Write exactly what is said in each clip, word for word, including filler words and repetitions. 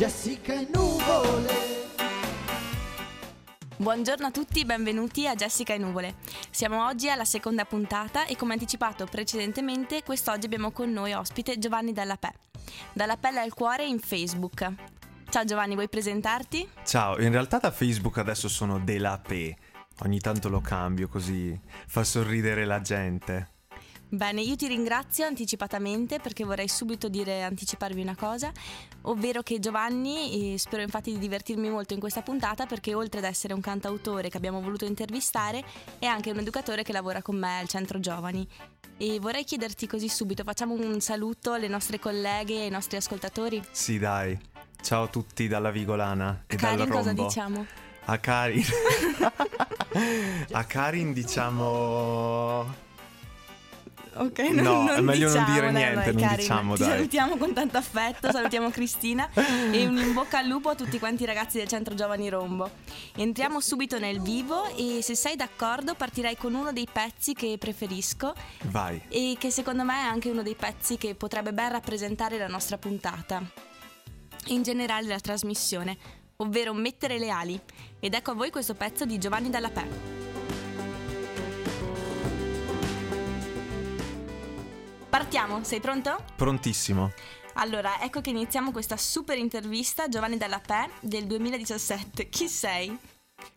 Jessica e Nuvole. Buongiorno a tutti, benvenuti a Jessica e Nuvole. Siamo oggi alla seconda puntata e, come anticipato precedentemente, quest'oggi abbiamo con noi ospite Giovanni Dallapè. Dallapè al cuore in Facebook. Ciao Giovanni, vuoi presentarti? Ciao, in realtà da Facebook adesso sono Dallapè. Ogni tanto lo cambio così fa sorridere la gente. Bene, io ti ringrazio anticipatamente perché vorrei subito dire, anticiparvi una cosa, ovvero che Giovanni, eh, spero infatti di divertirmi molto in questa puntata perché oltre ad essere un cantautore che abbiamo voluto intervistare è anche un educatore che lavora con me al Centro Giovani. E vorrei chiederti così subito, facciamo un saluto alle nostre colleghe e ai nostri ascoltatori? Sì dai, ciao a tutti dalla Vigolana e Karin, dal Rombo. Cosa diciamo? A Karin A Karin diciamo... Ok, non, no, non è meglio diciamo, non dire dai, niente, dai, non diciamo dai. Ti salutiamo con tanto affetto, salutiamo Cristina e un in bocca al lupo a tutti quanti i ragazzi del Centro Giovani Rombo. Entriamo subito nel vivo e se sei d'accordo partirei con uno dei pezzi che preferisco. Vai. E che secondo me è anche uno dei pezzi che potrebbe ben rappresentare la nostra puntata. In generale la trasmissione, ovvero Mettere le ali. Ed ecco a voi questo pezzo di Giovanni Dallapè. Partiamo, sei pronto? Prontissimo. Allora, ecco che iniziamo questa super intervista a Giovanni Dallapè del duemiladiciassette. Chi sei?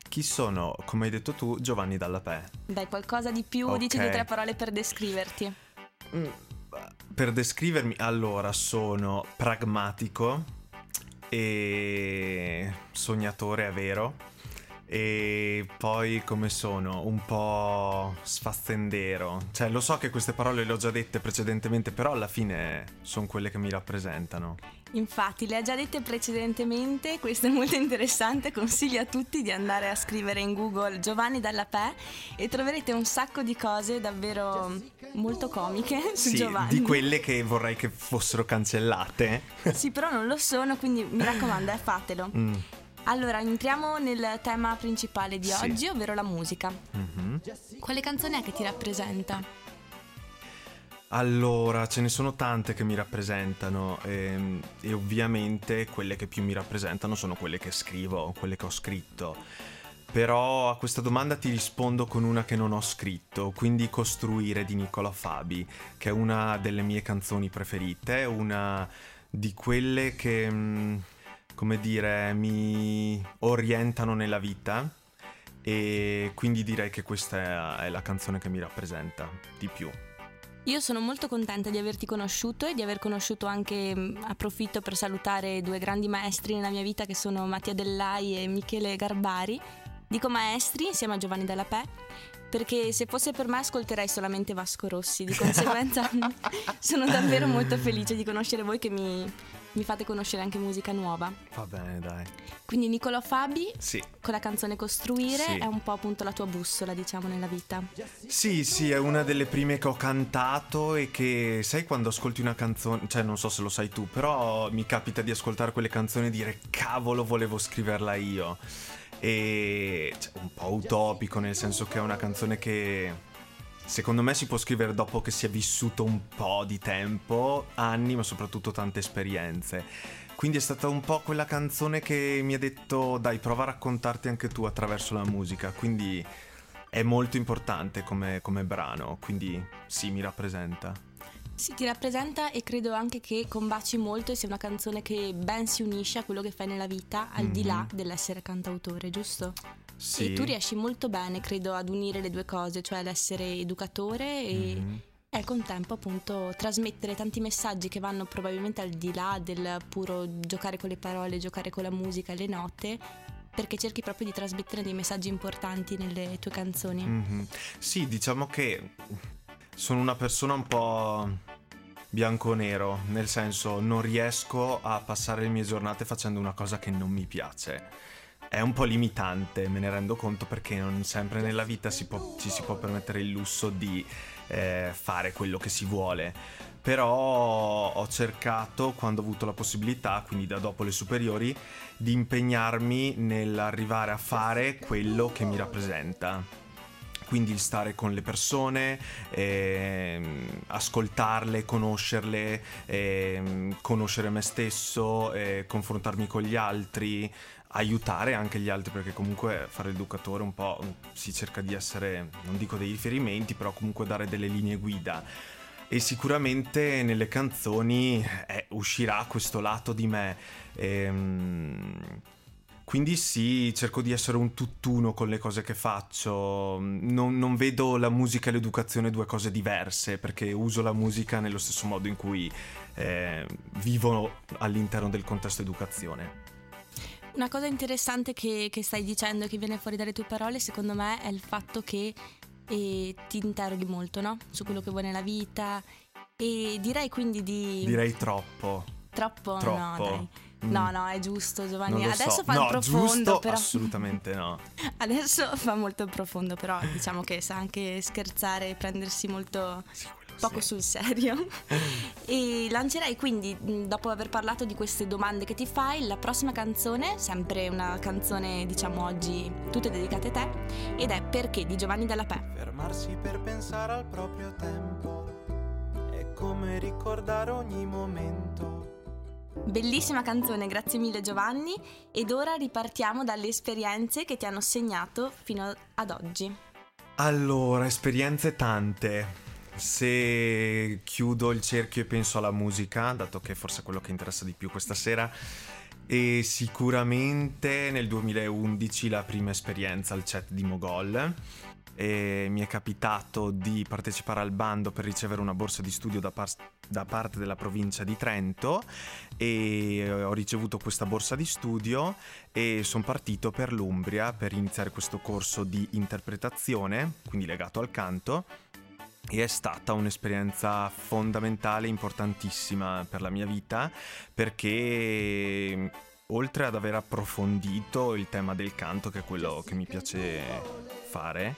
Chi sono? Come hai detto tu, Giovanni Dallapè. Dai, qualcosa di più, okay. Dici due o tre parole per descriverti. Mm, per descrivermi, allora, sono pragmatico e sognatore, è vero. E poi come sono? Un po' sfazzendero. Cioè lo so che queste parole le ho già dette precedentemente, però alla fine sono quelle che mi rappresentano. Infatti le ha già dette precedentemente, questo è molto interessante. Consiglio a tutti di andare a scrivere in Google Giovanni Dallapè e troverete un sacco di cose davvero molto comiche su sì, Giovanni. Di quelle che vorrei che fossero cancellate. Sì, però non lo sono, quindi mi raccomando, eh, fatelo. mm. Allora, entriamo nel tema principale di sì. oggi, ovvero la musica. Mm-hmm. Quale canzone è che ti rappresenta? Allora, ce ne sono tante che mi rappresentano e, e ovviamente quelle che più mi rappresentano sono quelle che scrivo, quelle che ho scritto. Però a questa domanda ti rispondo con una che non ho scritto, quindi Costruire di Nicola Fabi, che è una delle mie canzoni preferite, una di quelle che... Mh, come dire, mi orientano nella vita e quindi direi che questa è la canzone che mi rappresenta di più. Io sono molto contenta di averti conosciuto e di aver conosciuto anche, approfitto per salutare due grandi maestri nella mia vita che sono Mattia Dellai e Michele Garbari. Dico maestri insieme a Giovanni Dallapè perché se fosse per me ascolterei solamente Vasco Rossi, di conseguenza sono davvero molto felice di conoscere voi che mi, mi fate conoscere anche musica nuova. Va bene, dai. Quindi Nicola Fabi, sì. con la canzone Costruire, sì. è un po' appunto la tua bussola, diciamo, nella vita. Sì, sì, è una delle prime che ho cantato e che, sai quando ascolti una canzone, cioè non so se lo sai tu, però mi capita di ascoltare quelle canzoni e dire cavolo volevo scriverla io. E cioè, un po' utopico, nel senso che è una canzone che secondo me si può scrivere dopo che si è vissuto un po' di tempo, anni, ma soprattutto tante esperienze. Quindi è stata un po' quella canzone che mi ha detto dai, prova a raccontarti anche tu attraverso la musica. Quindi è molto importante come, come brano, quindi sì, mi rappresenta. Sì, ti rappresenta e credo anche che combaci molto e sia una canzone che ben si unisce a quello che fai nella vita, al mm-hmm. di là dell'essere cantautore, giusto? Sì. E tu riesci molto bene, credo, ad unire le due cose, cioè l'essere educatore e, mm-hmm. e al contempo appunto trasmettere tanti messaggi che vanno probabilmente al di là del puro giocare con le parole, giocare con la musica e le note, perché cerchi proprio di trasmettere dei messaggi importanti nelle tue canzoni. Mm-hmm. Sì, diciamo che sono una persona un po' bianco-nero, nel senso non riesco a passare le mie giornate facendo una cosa che non mi piace. È un po' limitante, me ne rendo conto, perché non sempre nella vita si può, ci si può permettere il lusso di eh, fare quello che si vuole. Però ho cercato, quando ho avuto la possibilità, quindi da dopo le superiori, di impegnarmi nell'arrivare a fare quello che mi rappresenta. quindi il stare con le persone, ehm, ascoltarle, conoscerle, ehm, conoscere me stesso, eh, confrontarmi con gli altri, aiutare anche gli altri, perché comunque fare l'educatore un po' si cerca di essere, non dico dei riferimenti, però comunque dare delle linee guida. E sicuramente nelle canzoni eh, uscirà questo lato di me. Ehm, quindi sì, cerco di essere un tutt'uno con le cose che faccio. Non, non vedo la musica e l'educazione due cose diverse, perché uso la musica nello stesso modo in cui eh, vivo all'interno del contesto educazione. Una cosa interessante che, che stai dicendo e che viene fuori dalle tue parole, secondo me, è il fatto che e ti interroghi molto, no? Su quello che vuoi nella vita. E direi quindi di... Direi troppo. Troppo? Troppo. No, dai. Mm. No, no, è giusto, Giovanni. Adesso so. fa no, il profondo, giusto, però... assolutamente no. Adesso fa molto il profondo, però diciamo che sa anche scherzare e prendersi molto... Sì, poco sì. sul serio. E lancerei quindi, dopo aver parlato di queste domande che ti fai, la prossima canzone, sempre una canzone diciamo oggi tutte dedicate a te, ed è Perché di Giovanni Dallapè. Fermarsi per pensare al proprio tempo è come ricordare ogni momento. Bellissima canzone, grazie mille Giovanni. Ed ora ripartiamo dalle esperienze che ti hanno segnato fino ad oggi. Allora, esperienze tante. Se chiudo il cerchio e penso alla musica, dato che forse è quello che interessa di più questa sera, e sicuramente nel duemilaundici la prima esperienza al C E T di Mogol, e mi è capitato di partecipare al bando per ricevere una borsa di studio da, par- da parte della provincia di Trento, e ho ricevuto questa borsa di studio e sono partito per l'Umbria per iniziare questo corso di interpretazione, quindi legato al canto. E è stata un'esperienza fondamentale, importantissima per la mia vita, perché oltre ad aver approfondito il tema del canto, che è quello che mi piace fare,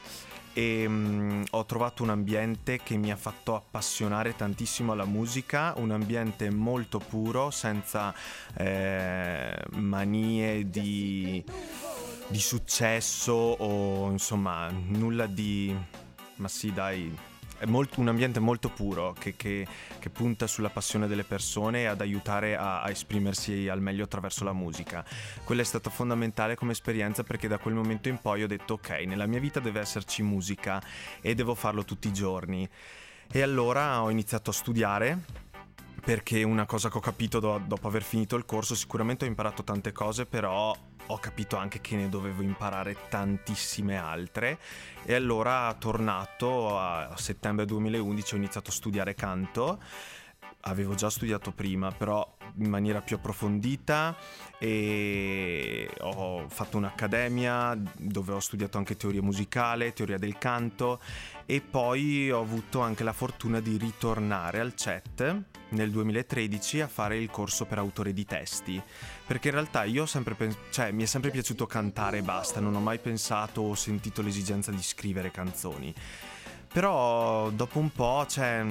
e, um, ho trovato un ambiente che mi ha fatto appassionare tantissimo alla musica, un ambiente molto puro, senza eh, manie di, di successo o insomma nulla di... ma sì dai... È molto, un ambiente molto puro che, che, che punta sulla passione delle persone e ad aiutare a, a esprimersi al meglio attraverso la musica. Quella è stata fondamentale come esperienza, perché da quel momento in poi ho detto ok, nella mia vita deve esserci musica e devo farlo tutti i giorni. E allora ho iniziato a studiare, perché una cosa che ho capito do, dopo aver finito il corso, sicuramente ho imparato tante cose, però ho capito anche che ne dovevo imparare tantissime altre. E allora, tornato a settembre duemilaundici, ho iniziato a studiare canto. Avevo già studiato prima, però in maniera più approfondita, e ho fatto un'accademia dove ho studiato anche teoria musicale, teoria del canto, e poi ho avuto anche la fortuna di ritornare al C E T nel duemilatredici a fare il corso per autore di testi, perché in realtà io ho sempre pens- cioè mi è sempre piaciuto cantare e basta, non ho mai pensato o sentito l'esigenza di scrivere canzoni. Però dopo un po', cioè,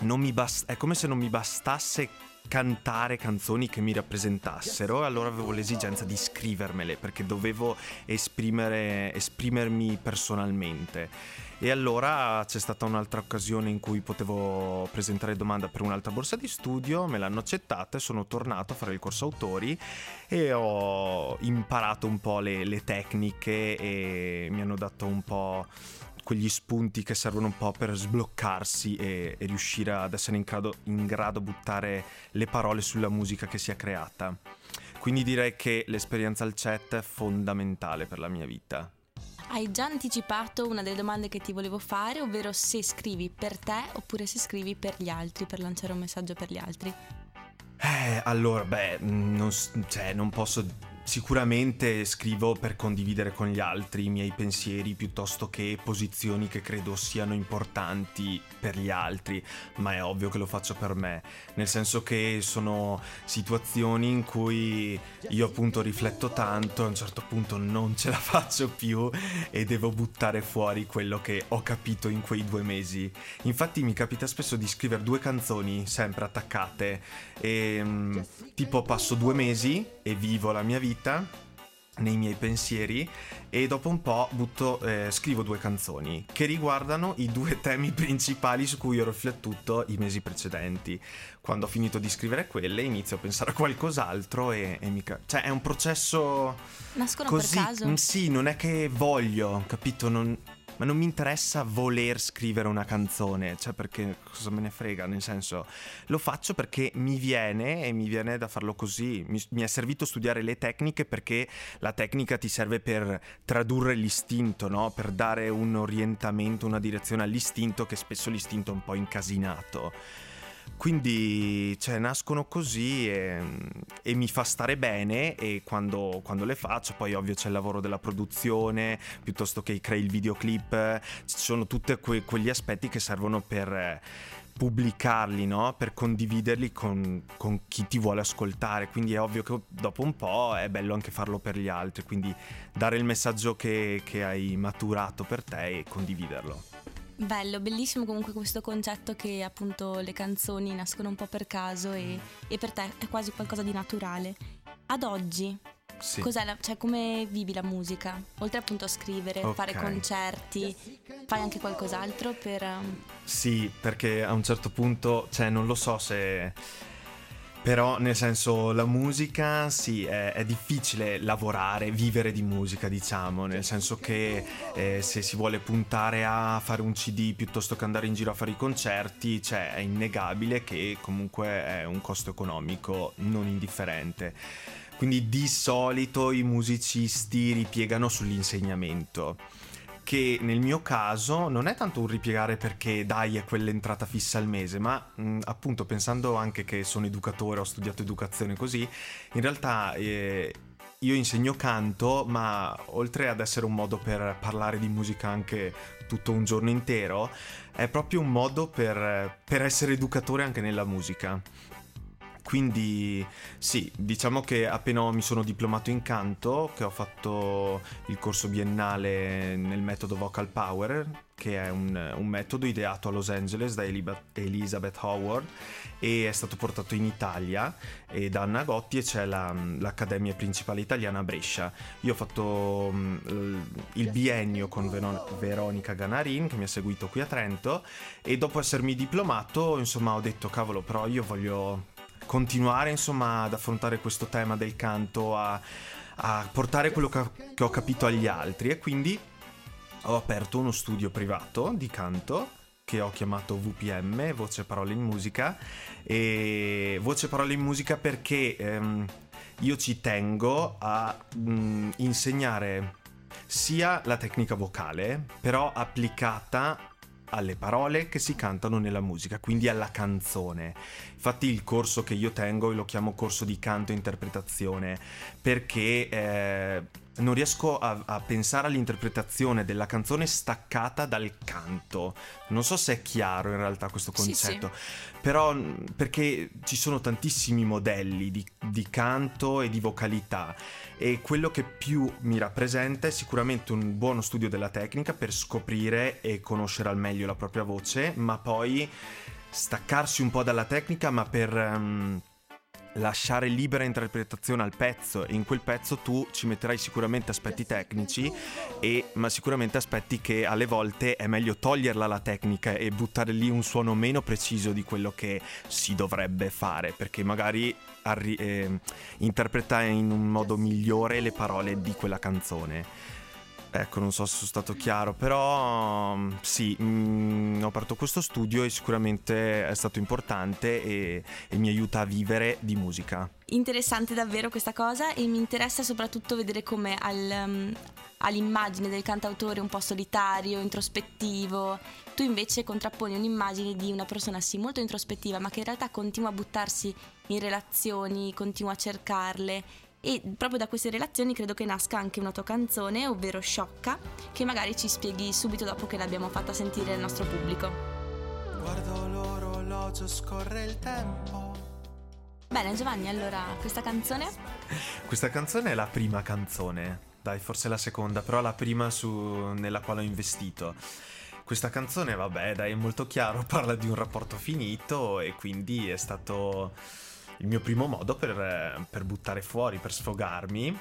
non mi bast- è come se non mi bastasse cantare canzoni che mi rappresentassero, allora avevo l'esigenza di scrivermele, perché dovevo esprimere, esprimermi personalmente. E allora c'è stata un'altra occasione in cui potevo presentare domanda per un'altra borsa di studio, me l'hanno accettata e sono tornato a fare il corso autori e ho imparato un po' le, le tecniche, e mi hanno dato un po' quegli spunti che servono un po' per sbloccarsi e, e riuscire ad essere in grado in grado buttare le parole sulla musica che si è creata. Quindi direi che l'esperienza al C E T è fondamentale per la mia vita. Hai già anticipato una delle domande che ti volevo fare, ovvero se scrivi per te oppure se scrivi per gli altri, per lanciare un messaggio per gli altri. Eh, allora, beh, non, cioè, non posso... Sicuramente scrivo per condividere con gli altri i miei pensieri, piuttosto che posizioni che credo siano importanti per gli altri, ma è ovvio che lo faccio per me, nel senso che sono situazioni in cui io appunto rifletto tanto, a un certo punto non ce la faccio più e devo buttare fuori quello che ho capito in quei due mesi. Infatti mi capita spesso di scrivere due canzoni sempre attaccate, e tipo passo due mesi e vivo la mia vita, nei miei pensieri, e dopo un po' butto, eh, scrivo due canzoni che riguardano i due temi principali su cui ho riflettuto i mesi precedenti. Quando ho finito di scrivere quelle inizio a pensare a qualcos'altro e, e mica... cioè è un processo... Nascono così, per caso? Sì, non è che voglio, capito? Non... ma non mi interessa voler scrivere una canzone, cioè perché cosa me ne frega, nel senso lo faccio perché mi viene e mi viene da farlo così. Mi, mi è servito studiare le tecniche perché la tecnica ti serve per tradurre l'istinto, no? Per dare un orientamento, una direzione all'istinto, che spesso l'istinto è un po' incasinato. Quindi cioè, nascono così e, e mi fa stare bene, e quando, quando le faccio, poi ovvio c'è il lavoro della produzione, piuttosto che crei il videoclip, ci sono tutti que- quegli aspetti che servono per pubblicarli, no? Per condividerli con, con chi ti vuole ascoltare, quindi è ovvio che dopo un po' è bello anche farlo per gli altri, quindi dare il messaggio che, che hai maturato per te e condividerlo. Bello, bellissimo comunque questo concetto che appunto le canzoni nascono un po' per caso e, e per te è quasi qualcosa di naturale. Ad oggi, sì. Cos'è la, cioè come vivi la musica? Oltre appunto a scrivere, okay. Fare concerti, fai anche qualcos'altro per... Sì, perché a un certo punto, cioè non lo so se... Però nel senso la musica sì, è, è difficile lavorare, vivere di musica, diciamo, nel senso che eh, se si vuole puntare a fare un C D piuttosto che andare in giro a fare i concerti, cioè è innegabile che comunque è un costo economico non indifferente. Quindi di solito i musicisti ripiegano sull'insegnamento, che nel mio caso non è tanto un ripiegare perché dai è quell'entrata fissa al mese, ma mh, appunto pensando anche che sono educatore, ho studiato educazione così, in realtà eh, io insegno canto, ma oltre ad essere un modo per parlare di musica anche tutto un giorno intero, è proprio un modo per, per essere educatore anche nella musica. Quindi sì, diciamo che appena mi sono diplomato in canto, che ho fatto il corso biennale nel metodo Vocal Power, che è un, un metodo ideato a Los Angeles da Elizabeth Howard e è stato portato in Italia e da Anna Gotti, e c'è la, l'accademia principale italiana a Brescia. Io ho fatto il biennio con Veronica Ganarin, che mi ha seguito qui a Trento, e dopo essermi diplomato, insomma, ho detto cavolo, però io voglio... continuare insomma ad affrontare questo tema del canto, a, a portare quello che, che ho capito agli altri, e quindi ho aperto uno studio privato di canto che ho chiamato V P M Voce Parole in Musica, e Voce Parole in Musica perché ehm, io ci tengo a mh, insegnare sia la tecnica vocale, però applicata alle parole che si cantano nella musica, quindi alla canzone. Infatti il corso che io tengo lo chiamo corso di canto e interpretazione, perché eh, non riesco a, a pensare all'interpretazione della canzone staccata dal canto. Non so se è chiaro in realtà questo concetto, sì, sì. Però perché ci sono tantissimi modelli di, di canto e di vocalità, e quello che più mi rappresenta è sicuramente un buono studio della tecnica per scoprire e conoscere al meglio la propria voce, ma poi staccarsi un po' dalla tecnica, ma per... Um, lasciare libera interpretazione al pezzo, e in quel pezzo tu ci metterai sicuramente aspetti tecnici e, ma sicuramente aspetti che alle volte è meglio toglierla la tecnica e buttare lì un suono meno preciso di quello che si dovrebbe fare, perché magari arri- eh, interpreta in un modo migliore le parole di quella canzone. Ecco, non so se sono stato chiaro, però sì, mh, ho aperto questo studio e sicuramente è stato importante e, e mi aiuta a vivere di musica. Interessante davvero questa cosa, e mi interessa soprattutto vedere come al, um, all'immagine del cantautore un po' solitario, introspettivo, tu invece contrapponi un'immagine di una persona sì molto introspettiva, ma che in realtà continua a buttarsi in relazioni, continua a cercarle. E proprio da queste relazioni credo che nasca anche una tua canzone, ovvero Sciocca, che magari ci spieghi subito dopo che l'abbiamo fatta sentire al nostro pubblico. Guardo l'orologio, scorre il tempo. Bene Giovanni, allora questa canzone? Questa canzone è la prima canzone, dai, forse la seconda, però la prima su... nella quale ho investito. Questa canzone, vabbè, dai, è molto chiaro, parla di un rapporto finito, e quindi è stato... il mio primo modo per, per buttare fuori, per sfogarmi,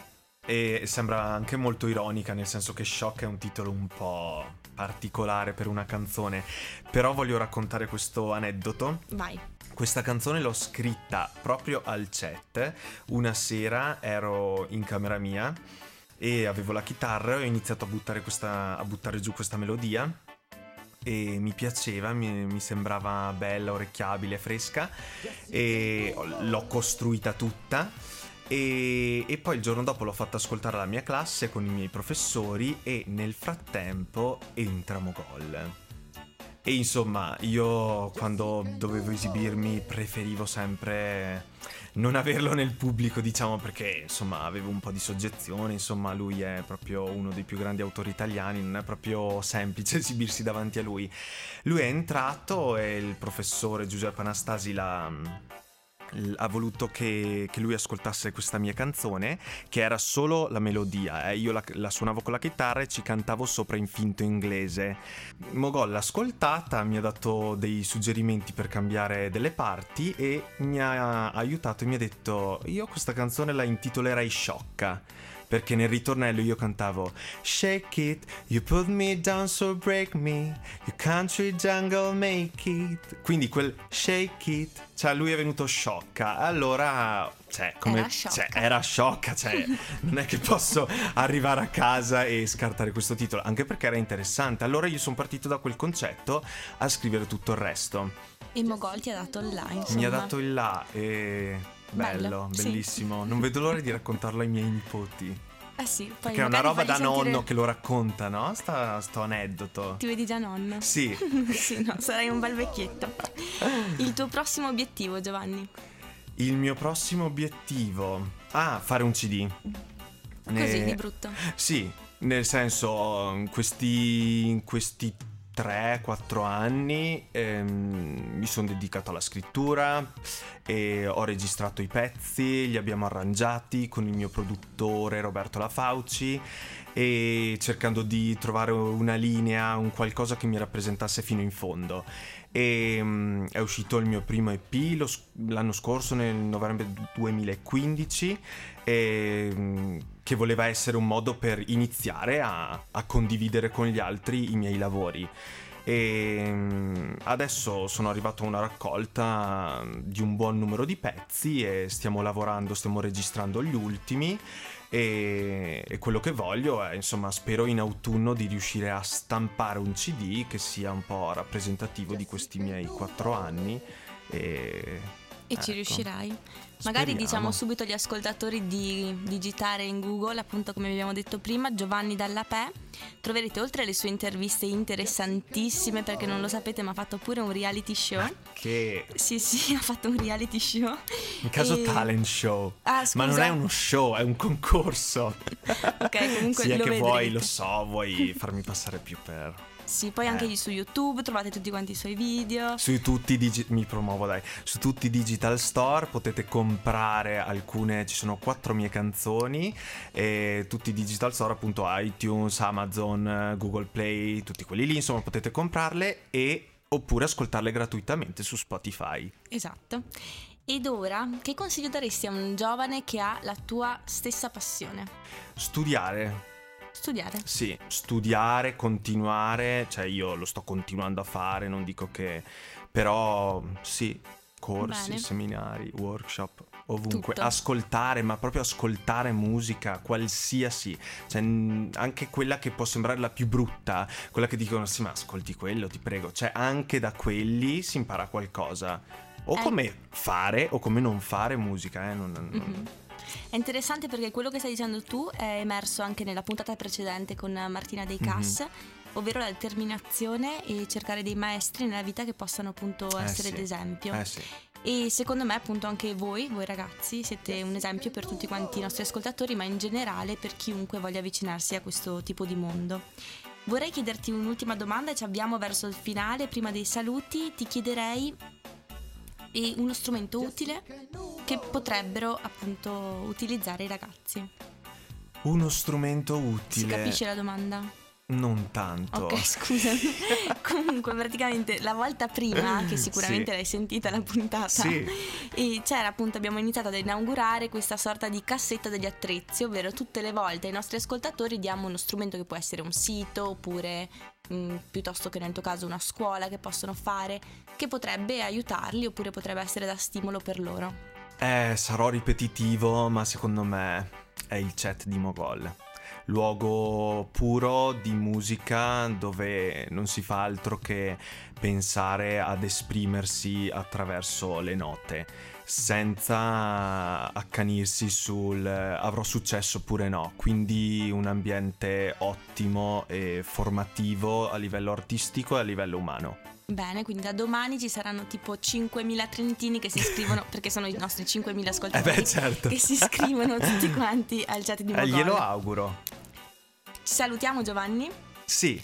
E sembra anche molto ironica, nel senso che Shock è un titolo un po' particolare per una canzone. Però voglio raccontare questo aneddoto. Vai. Questa canzone l'ho scritta proprio al C E T. Una sera ero in camera mia e avevo la chitarra e ho iniziato a buttare, questa, a buttare giù questa melodia. E mi piaceva, mi, mi sembrava bella, orecchiabile, fresca. E l'ho costruita tutta. E, e poi il giorno dopo l'ho fatta ascoltare alla mia classe con i miei professori e nel frattempo entra Mogol. E insomma, io quando dovevo esibirmi preferivo sempre non averlo nel pubblico, diciamo, perché insomma avevo un po' di soggezione. Insomma, lui è proprio uno dei più grandi autori italiani, non è proprio semplice esibirsi davanti a lui. Lui è entrato e il professore Giuseppe Anastasi l'ha... ha voluto che, che lui ascoltasse questa mia canzone, che era solo la melodia, eh. Io la, la suonavo con la chitarra e ci cantavo sopra in finto inglese. Mogol l'ha ascoltata, mi ha dato dei suggerimenti per cambiare delle parti e mi ha aiutato e mi ha detto: io questa canzone la intitolerei Sciocca, perché nel ritornello io cantavo shake it, you put me down so break me, you country jungle make it. Quindi quel shake it, cioè lui è venuto sciocca. Allora, cioè, come era sciocca, cioè, era sciocca, cioè non è che posso arrivare a casa e scartare questo titolo, anche perché era interessante. Allora io sono partito da quel concetto a scrivere tutto il resto. E Mogol ti ha dato il là, insomma. Mi ha dato il là e... bello, bello, bellissimo, sì. Non vedo l'ora di raccontarlo ai miei nipoti. Eh sì, poi che è una roba da sentire... nonno che lo racconta, no? Sta, sto aneddoto. Ti vedi già nonno? Sì. Sì, no, sarai un bel vecchietto. Il tuo prossimo obiettivo, Giovanni? Il mio prossimo obiettivo? Ah, fare un C D. Così, eh, di brutto? Sì, nel senso, in questi... In questi tre quattro anni ehm, mi sono dedicato alla scrittura e ho registrato i pezzi, li abbiamo arrangiati con il mio produttore Roberto La Fauci, e cercando di trovare una linea, un qualcosa che mi rappresentasse fino in fondo. E um, è uscito il mio primo E P lo, l'anno scorso, nel novembre duemilaquindici, e, um, che voleva essere un modo per iniziare a, a condividere con gli altri i miei lavori. E um, adesso sono arrivato a una raccolta di un buon numero di pezzi e stiamo lavorando, stiamo registrando gli ultimi. E, e quello che voglio è, insomma, spero in autunno di riuscire a stampare un C D che sia un po' rappresentativo di questi miei quattro anni. E, e ecco, ci riuscirai? Magari speriamo. Diciamo subito agli ascoltatori di digitare in Google, appunto come abbiamo detto prima, Giovanni Dallapè. Troverete, oltre alle sue interviste interessantissime, perché non lo sapete ma ha fatto pure un reality show. Ma che? Sì sì, ha fatto un reality show. In caso e... talent show. Ah, scusa. Ma non è uno show, è un concorso. Ok, comunque sì, lo vedrete. Sì, che vuoi, lo so, vuoi farmi passare più per... Sì, poi eh. anche lì su YouTube trovate tutti quanti i suoi video. Su tutti i digi- mi promuovo, dai. Su tutti i digital store potete comprare alcune, ci sono quattro mie canzoni, e tutti i digital store, appunto iTunes, Amazon, Google Play, tutti quelli lì, insomma, potete comprarle e oppure ascoltarle gratuitamente su Spotify. Esatto. Ed ora, che consiglio daresti a un giovane che ha la tua stessa passione? Studiare. Studiare. Sì, studiare, continuare, cioè io lo sto continuando a fare, non dico che... Però sì, corsi, bene, seminari, workshop, ovunque. Tutto. Ascoltare, ma proprio ascoltare musica, qualsiasi, cioè anche quella che può sembrare la più brutta, quella che dicono sì ma ascolti quello, ti prego, cioè anche da quelli si impara qualcosa, o eh. come fare o come non fare musica, eh, non... non... Mm-hmm. È interessante perché quello che stai dicendo tu è emerso anche nella puntata precedente con Martina Dei Cas, mm-hmm, ovvero la determinazione e cercare dei maestri nella vita che possano appunto essere eh sì. d'esempio. Eh sì. E secondo me appunto anche voi, voi ragazzi, siete un esempio per tutti quanti i nostri ascoltatori, ma in generale per chiunque voglia avvicinarsi a questo tipo di mondo. Vorrei chiederti un'ultima domanda, ci abbiamo verso il finale, prima dei saluti, ti chiederei... e uno strumento utile che potrebbero appunto utilizzare i ragazzi. Uno strumento utile. Si capisce la domanda? Non tanto. Ok, scusa. Comunque praticamente la volta prima, che sicuramente sì. l'hai sentita la puntata, sì. e c'era appunto, abbiamo iniziato ad inaugurare questa sorta di cassetta degli attrezzi, ovvero tutte le volte ai nostri ascoltatori diamo uno strumento che può essere un sito oppure mh, piuttosto che nel tuo caso una scuola che possono fare, che potrebbe aiutarli oppure potrebbe essere da stimolo per loro. Eh, sarò ripetitivo, ma secondo me è il C E T di Mogol. Luogo puro di musica dove non si fa altro che pensare ad esprimersi attraverso le note, senza accanirsi sul avrò successo oppure no, quindi un ambiente ottimo e formativo a livello artistico e a livello umano. Bene, quindi da domani ci saranno tipo cinquemila trentini che si iscrivono, perché sono i nostri cinquemila ascoltatori, eh beh, certo. che si iscrivono tutti quanti al C E T di Mogol. Eh, glielo auguro. Ci salutiamo, Giovanni? Sì.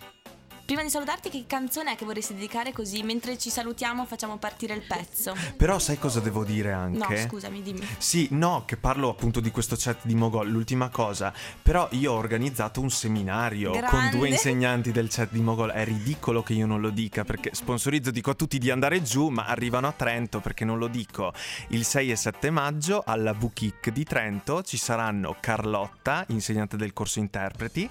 Prima di salutarti, che canzone è che vorresti dedicare, così mentre ci salutiamo facciamo partire il pezzo? Però sai cosa devo dire anche? No, scusami, dimmi. Sì, no, che parlo appunto di questo C E T di Mogol, l'ultima cosa. Però io ho organizzato un seminario Grande. con due insegnanti del C E T di Mogol. È ridicolo che io non lo dica, perché sponsorizzo, dico a tutti di andare giù, ma arrivano a Trento perché non lo dico. Il sei e sette maggio alla Vukik di Trento ci saranno Carlotta, insegnante del corso interpreti,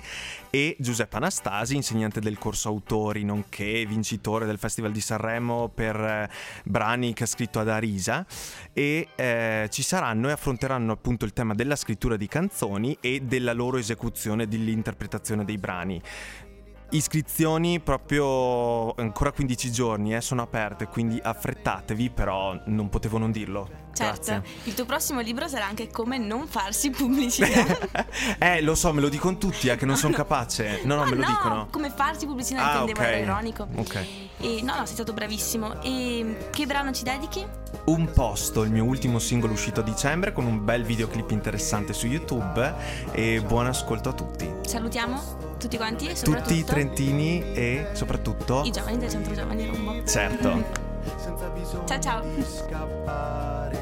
e Giuseppe Anastasi, insegnante del corso autori, nonché vincitore del Festival di Sanremo per eh, brani che ha scritto ad Arisa, e eh, ci saranno e affronteranno appunto il tema della scrittura di canzoni e della loro esecuzione, dell'interpretazione dei brani. Iscrizioni proprio ancora quindici giorni, eh, sono aperte, quindi affrettatevi, però non potevo non dirlo. Certo. Grazie. Il tuo prossimo libro sarà anche come non farsi pubblicità. Eh, lo so, me lo dicono tutti, eh, che non sono capace. No, no, ah, me lo no, dicono. Come farsi pubblicità, ah, intendevo, okay. Era ironico. Ok. E, no, no, sei stato bravissimo. E che brano ci dedichi? Un posto, il mio ultimo singolo uscito a dicembre, con un bel videoclip interessante su YouTube. E buon ascolto a tutti. Salutiamo tutti quanti e soprattutto tutti i trentini e soprattutto i giovani del Centro Giovani Rombo. Certo. Senza bisogno di scappare.